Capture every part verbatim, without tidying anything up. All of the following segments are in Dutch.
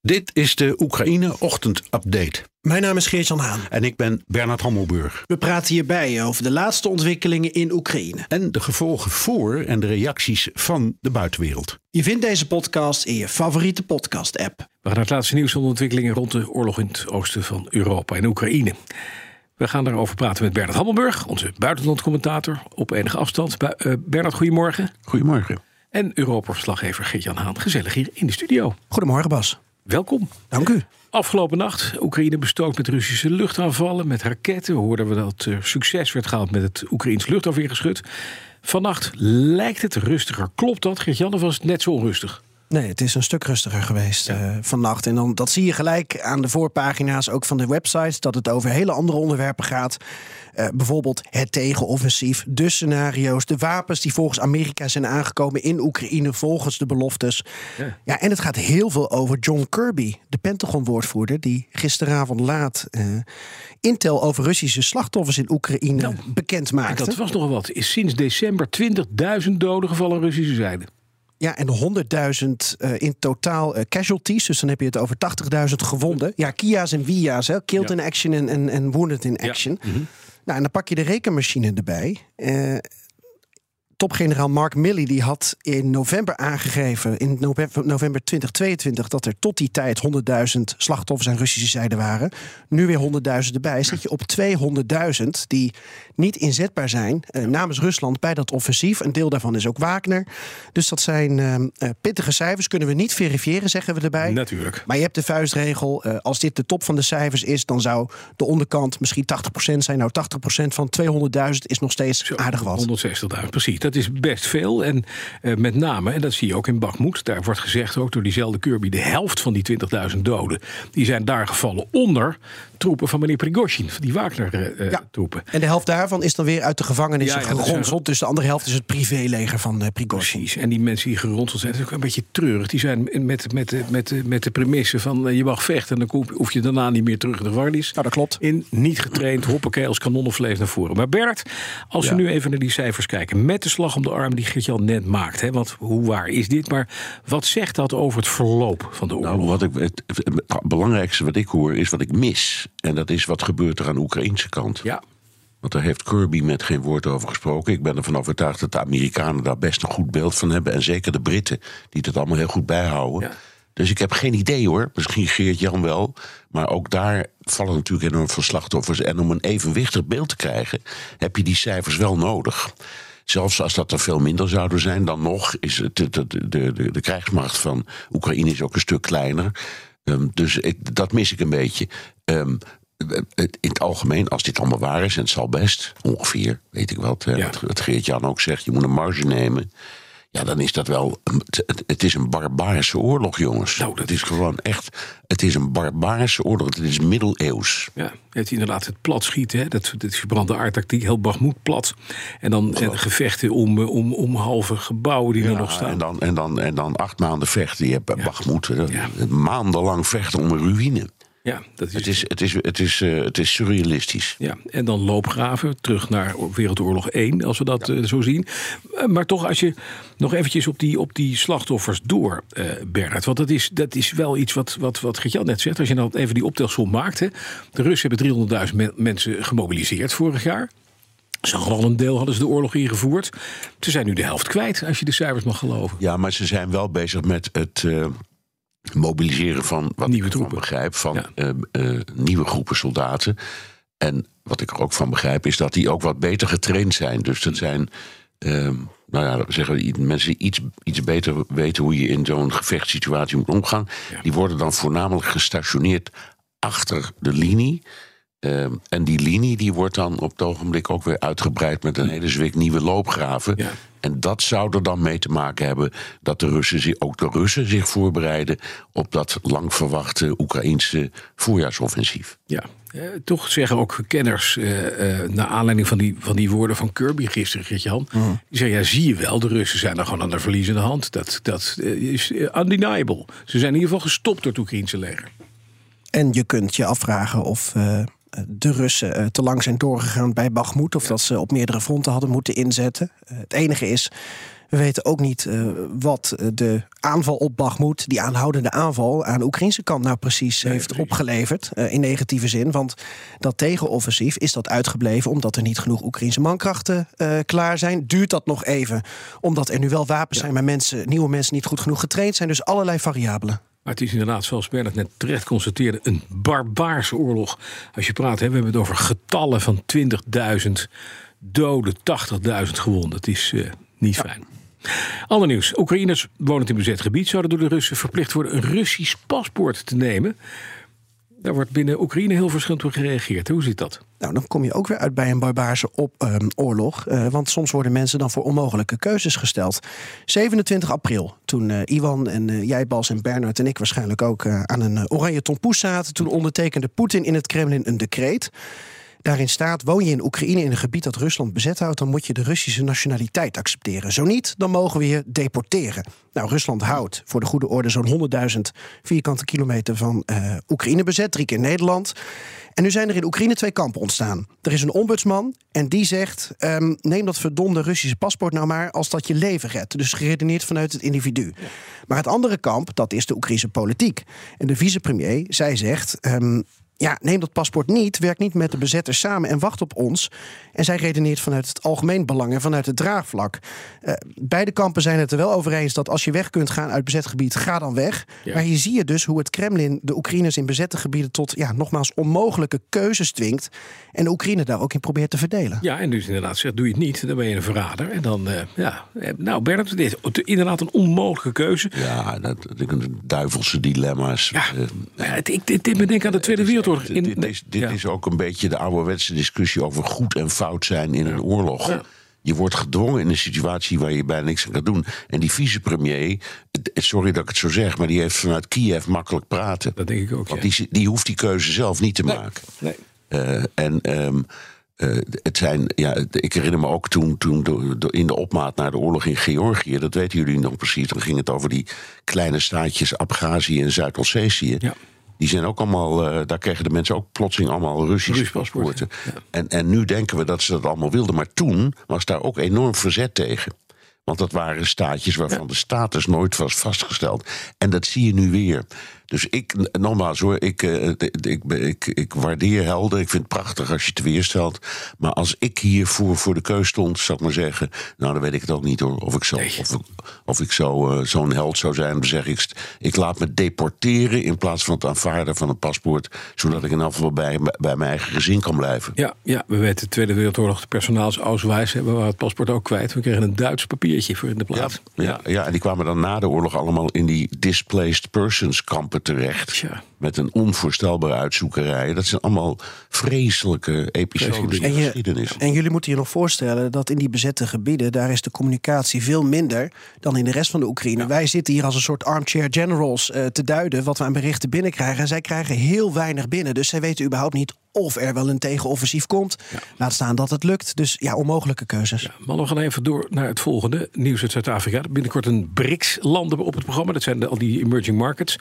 Dit is de Oekraïne-ochtend-update. Mijn naam is Geert-Jan Haan. En ik ben Bernard Hammelburg. We praten hierbij over de laatste ontwikkelingen in Oekraïne. En de gevolgen voor en de reacties van de buitenwereld. Je vindt deze podcast in je favoriete podcast-app. We gaan naar het laatste nieuws en ontwikkelingen rond de oorlog in het oosten van Europa en Oekraïne. We gaan daarover praten met Bernard Hammelburg, onze buitenlandcommentator op enige afstand. Bernard, goedemorgen. Goedemorgen. En Europa-verslaggever Geert-Jan Haan, gezellig hier in de studio. Goedemorgen, Bas. Welkom. Dank u. Afgelopen nacht, Oekraïne bestookt met Russische luchtaanvallen, met raketten. Hoorden we dat er succes werd gehaald met het Oekraïns luchtafweergeschut. Vannacht lijkt het rustiger. Klopt dat, Geert-Jan, of was het net zo onrustig? Nee, het is een stuk rustiger geweest ja. uh, vannacht. En dan, dat zie je gelijk aan de voorpagina's, ook van de websites, dat het over hele andere onderwerpen gaat. Uh, bijvoorbeeld het tegenoffensief, de scenario's, de wapens die volgens Amerika zijn aangekomen in Oekraïne volgens de beloftes. Ja. Ja, en het gaat heel veel over John Kirby, de Pentagon-woordvoerder, die gisteravond laat uh, intel over Russische slachtoffers in Oekraïne nou, bekend maakte. Dat was nogal wat. Is sinds december twintigduizend doden gevallen aan Russische zijde. Ja, en honderdduizend uh, in totaal uh, casualties. Dus dan heb je het over tachtigduizend gewonden. Ja, Kia's en Wia's. Hè? Killed ja. in action en, en, en wounded in action. Ja. Mm-hmm. Nou, en dan pak je de rekenmachine erbij. Uh, Topgeneraal Mark Milley die had in november aangegeven, in november twintig tweeëntwintig... dat er tot die tijd honderdduizend slachtoffers aan Russische zijde waren. Nu weer honderdduizend erbij. Zit je op tweehonderdduizend die niet inzetbaar zijn eh, namens Rusland bij dat offensief. Een deel daarvan is ook Wagner. Dus dat zijn eh, pittige cijfers. Kunnen we niet verifiëren, zeggen we erbij. Natuurlijk. Maar je hebt de vuistregel. Eh, als dit de top van de cijfers is, dan zou de onderkant misschien tachtig procent zijn. Nou, tachtig procent van tweehonderdduizend is nog steeds zo, aardig wat. honderdzestigduizend, precies. Dat is best veel en uh, met name, en dat zie je ook in Bakhmut, daar wordt gezegd ook door diezelfde Kirby, de helft van die twintigduizend doden, die zijn daar gevallen onder troepen van meneer Prigozhin, van die Wagner-troepen. Uh, ja. En de helft daarvan is dan weer uit de gevangenissen ja, ja, geronseld, zijn... dus de andere helft is het privéleger van uh, Prigozhin. Precies, en die mensen die geronseld zijn, dat is ook een beetje treurig, die zijn met, met, met, met, met de premisse van uh, je mag vechten en dan hoef je daarna niet meer terug in de gevangenis. Nou, dat klopt. In niet getraind, hoppakee, als kanonnenvlees naar voren. Maar Bert, als ja. we nu even naar die cijfers kijken, met de slag om de arm die Geert-Jan net maakt. Hè? Want hoe waar is dit? Maar wat zegt dat over het verloop van de oorlog? Nou, wat ik, het, het belangrijkste wat ik hoor is wat ik mis. En dat is wat gebeurt er aan de Oekraïnse kant. Ja. Want daar heeft Kirby met geen woord over gesproken. Ik ben ervan overtuigd dat de Amerikanen daar best een goed beeld van hebben. En zeker de Britten, die dat allemaal heel goed bijhouden. Ja. Dus ik heb geen idee hoor. Misschien Geert-Jan wel. Maar ook daar vallen natuurlijk enorm veel slachtoffers. En om een evenwichtig beeld te krijgen, heb je die cijfers wel nodig. Zelfs als dat er veel minder zouden zijn, dan nog is het, de, de, de, de krijgsmacht van Oekraïne is ook een stuk kleiner. Um, dus ik, dat mis ik een beetje. Um, het, in het algemeen, als dit allemaal waar is, en het zal best, ongeveer, weet ik wat, ja. wat, wat Geert-Jan ook zegt, je moet een marge nemen. Ja, dan is dat wel. Het is een barbaarse oorlog, jongens. Nou, dat is gewoon echt. Het is een barbaarse oorlog. Het is middeleeuws. Ja, het inderdaad het plat schieten. Hè? Dat, dat verbrande aardtactiek, heel Bakhmut plat. En dan en gevechten om, om, om halve gebouwen die ja, er nog staan. En dan, en, dan, en dan acht maanden vechten. Je hebt ja. Bakhmut. Ja. Maandenlang vechten om een ruïne. Ja, dat is... Het, is, het, is, het, is, uh, het is surrealistisch. Ja, en dan loopgraven, terug naar Wereldoorlog één, als we dat ja. uh, zo zien. Uh, maar toch, als je nog eventjes op die, op die slachtoffers door, uh, Bernard. Want dat is, dat is wel iets wat, wat, wat Geert-Jan net zegt. Als je nou even die optelsom maakt. Hè, de Russen hebben driehonderdduizend me- mensen gemobiliseerd vorig jaar. Ze hadden al een deel hadden ze de oorlog ingevoerd. Ze zijn nu de helft kwijt, als je de cijfers mag geloven. Ja, maar ze zijn wel bezig met het... Uh... mobiliseren van, wat nieuwe ik ervan begrijp, van ja. uh, uh, nieuwe groepen soldaten. En wat ik er ook van begrijp, is dat die ook wat beter getraind zijn. Dus dat zijn, uh, nou ja, zeggen we, mensen die iets, iets beter weten hoe je in zo'n gevechtssituatie moet omgaan. Ja. Die worden dan voornamelijk gestationeerd achter de linie. Um, en die linie die wordt dan op het ogenblik ook weer uitgebreid met een hele zwik nieuwe loopgraven. Ja. En dat zou er dan mee te maken hebben dat de Russen, ook de Russen zich voorbereiden op dat lang verwachte Oekraïense voorjaarsoffensief. Ja. Eh, toch zeggen ook kenners, eh, eh, naar aanleiding van die, van die woorden van Kirby gisteren, Geert-Jan, mm. die zeggen, ja, zie je wel, de Russen zijn er gewoon aan de verliezende hand. Dat, dat eh, is undeniable. Ze zijn in ieder geval gestopt door het Oekraïense leger. En je kunt je afvragen of uh, de Russen uh, te lang zijn doorgegaan bij Bakhmut, of ja. dat ze op meerdere fronten hadden moeten inzetten. Uh, het enige is, we weten ook niet uh, wat de aanval op Bakhmut, die aanhoudende aanval aan de Oekraïnse kant nou precies nee, heeft precies. opgeleverd. Uh, in negatieve zin, want dat tegenoffensief is dat uitgebleven omdat er niet genoeg Oekraïnse mankrachten uh, klaar zijn. Duurt dat nog even, omdat er nu wel wapens ja. zijn, maar mensen, nieuwe mensen niet goed genoeg getraind zijn. Dus allerlei variabelen. Maar het is inderdaad, zoals Bernard net terecht constateerde, een barbaarse oorlog. Als je praat, hè, we hebben het over getallen van twintigduizend doden, tachtigduizend gewonden. Dat is uh, niet ja. fijn. Ander nieuws. Oekraïners wonend in bezet gebied zouden door de Russen verplicht worden een Russisch paspoort te nemen. Daar wordt binnen Oekraïne heel verschillend op gereageerd. Hoe zit dat? Nou, dan kom je ook weer uit bij een barbaarse op, uh, oorlog. Uh, want soms worden mensen dan voor onmogelijke keuzes gesteld. zevenentwintig april, toen uh, Iwan en uh, jij, Bas en Bernard en ik waarschijnlijk ook uh, aan een uh, oranje tompoes zaten. Toen ondertekende Poetin in het Kremlin een decreet. Daarin staat, woon je in Oekraïne in een gebied dat Rusland bezet houdt, dan moet je de Russische nationaliteit accepteren. Zo niet, dan mogen we je deporteren. Nou, Rusland houdt voor de goede orde zo'n honderdduizend vierkante kilometer van uh, Oekraïne bezet. Drie keer Nederland. En nu zijn er in Oekraïne twee kampen ontstaan. Er is een ombudsman en die zegt, um, neem dat verdomde Russische paspoort nou maar als dat je leven redt. Dus geredeneerd vanuit het individu. Ja. Maar het andere kamp, dat is de Oekraïnse politiek. En de vicepremier, zij zegt, Um, ja, neem dat paspoort niet, werk niet met de bezetters samen en wacht op ons. En zij redeneert vanuit het algemeen belang en vanuit het draagvlak. Uh, beide kampen zijn het er wel over eens dat als je weg kunt gaan uit bezet gebied, ga dan weg. Ja. Maar hier zie je dus hoe het Kremlin de Oekraïners in bezette gebieden tot, ja, nogmaals onmogelijke keuzes dwingt. En de Oekraïne daar ook in probeert te verdelen. Ja, en dus inderdaad zegt, doe je het niet, dan ben je een verrader. En dan, uh, ja, nou Bernard, dit is inderdaad een onmogelijke keuze. Ja, dat, dat duivelse dilemma's. Ja, uh, ik, ik, ik, ik ben denk aan de Tweede Wereldoorlog. In, dit is, dit ja. is ook een beetje de ouderwetse discussie over goed en fout zijn in een oorlog. Ja. Je wordt gedwongen in een situatie waar je bijna niks aan kan doen. En die vicepremier, sorry dat ik het zo zeg, maar die heeft vanuit Kiev makkelijk praten. Dat denk ik ook. Want ja. die, die hoeft die keuze zelf niet te nee. maken. Nee. Uh, en um, uh, het zijn, ja, ik herinner me ook toen, toen do, do, in de opmaat naar de oorlog in Georgië, dat weten jullie nog precies, dan ging het over die kleine staatjes Abhazie en Zuid-Ossetië. Ja. Die zijn ook allemaal, uh, daar kregen de mensen ook plotseling allemaal Russische Russisch paspoorten. paspoorten. Ja. En, en nu denken we dat ze dat allemaal wilden. Maar toen was daar ook enorm verzet tegen. Want dat waren staatjes waarvan ja. de status nooit was vastgesteld. En dat zie je nu weer. Dus ik, nogmaals hoor, ik, uh, ik, ik, ik, ik waardeer helden. Ik vind het prachtig als je het weerstelt. Maar als ik hiervoor voor de keus stond, zou ik maar zeggen, nou dan weet ik het ook niet hoor. Of ik, zo, nee. of, of ik zo, uh, zo'n held zou zijn, dan zeg ik, ik laat me deporteren in plaats van het aanvaarden van een paspoort. Zodat ik in afval bij, bij mijn eigen gezin kan blijven. Ja, ja, we weten, de Tweede Wereldoorlog, de personeelsauswijs, we waren het paspoort ook kwijt. We kregen een Duits papiertje voor in de plaats. Ja, ja, ja, en die kwamen dan na de oorlog allemaal in die displaced persons kampen terecht. Ja. Met een onvoorstelbare uitzoekerij. Dat zijn allemaal vreselijke episodes in de geschiedenis. En jullie moeten je nog voorstellen dat in die bezette gebieden, daar is de communicatie veel minder dan in de rest van de Oekraïne. Ja. Wij zitten hier als een soort armchair generals uh, te duiden wat we aan berichten binnenkrijgen. En zij krijgen heel weinig binnen. Dus zij weten überhaupt niet of er wel een tegenoffensief komt. Ja. Laat staan dat het lukt. Dus ja, onmogelijke keuzes. Ja, maar we gaan even door naar het volgende. Nieuws uit Zuid-Afrika. Binnenkort een B R I C S-landen op het programma. Dat zijn de, al die emerging markets.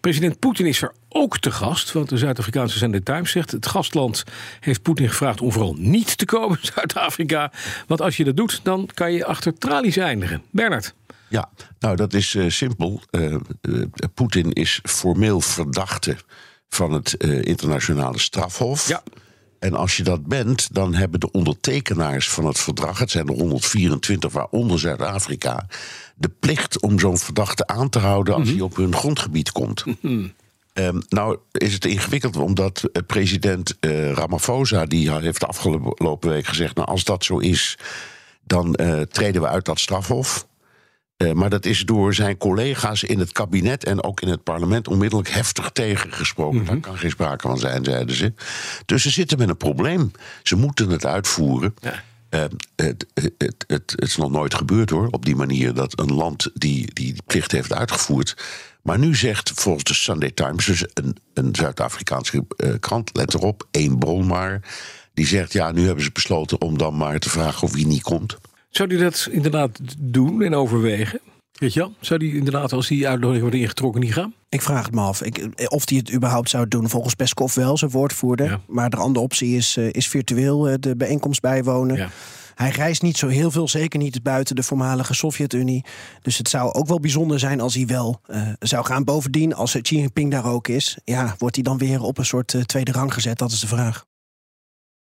President Poetin is er ook te gast, want de Zuid-Afrikaanse zender Times zegt, het gastland heeft Poetin gevraagd om vooral niet te komen, Zuid-Afrika. Want als je dat doet, dan kan je achter tralies eindigen. Bernard. Ja, nou dat is uh, simpel. Uh, uh, Poetin is formeel verdachte van het uh, internationale strafhof. Ja. En als je dat bent, dan hebben de ondertekenaars van het verdrag, het zijn er honderdvierentwintig, waaronder Zuid-Afrika, de plicht om zo'n verdachte aan te houden als mm-hmm. hij op hun grondgebied komt. Mm-hmm. Um, nou is het ingewikkeld omdat uh, president uh, Ramaphosa, die heeft de afgelopen week gezegd, nou als dat zo is, dan uh, treden we uit dat strafhof. Uh, maar dat is door zijn collega's in het kabinet en ook in het parlement onmiddellijk heftig tegengesproken. Mm-hmm. Daar kan geen sprake van zijn, zeiden ze. Dus ze zitten met een probleem. Ze moeten het uitvoeren. Ja. Uh, het, het, het, het, het is nog nooit gebeurd hoor, op die manier dat een land die die plicht heeft uitgevoerd. Maar nu zegt volgens de Sunday Times, dus een, een Zuid-Afrikaanse uh, krant, let erop, één bron maar, die zegt ja, nu hebben ze besloten om dan maar te vragen of hij niet komt. Zou die dat inderdaad doen en overwegen? Weet je wel, zou die inderdaad als die uitnodiging wordt ingetrokken niet gaan? Ik vraag het me af. Ik, of die het überhaupt zou doen. Volgens Peskov wel, zijn woordvoerder. Ja. Maar de andere optie is, is virtueel de bijeenkomst bijwonen. Ja. Hij reist niet zo heel veel, zeker niet buiten de voormalige Sovjet-Unie. Dus het zou ook wel bijzonder zijn als hij wel uh, zou gaan. Bovendien, als Xi Jinping daar ook is, ja, wordt hij dan weer op een soort uh, tweede rang gezet? Dat is de vraag.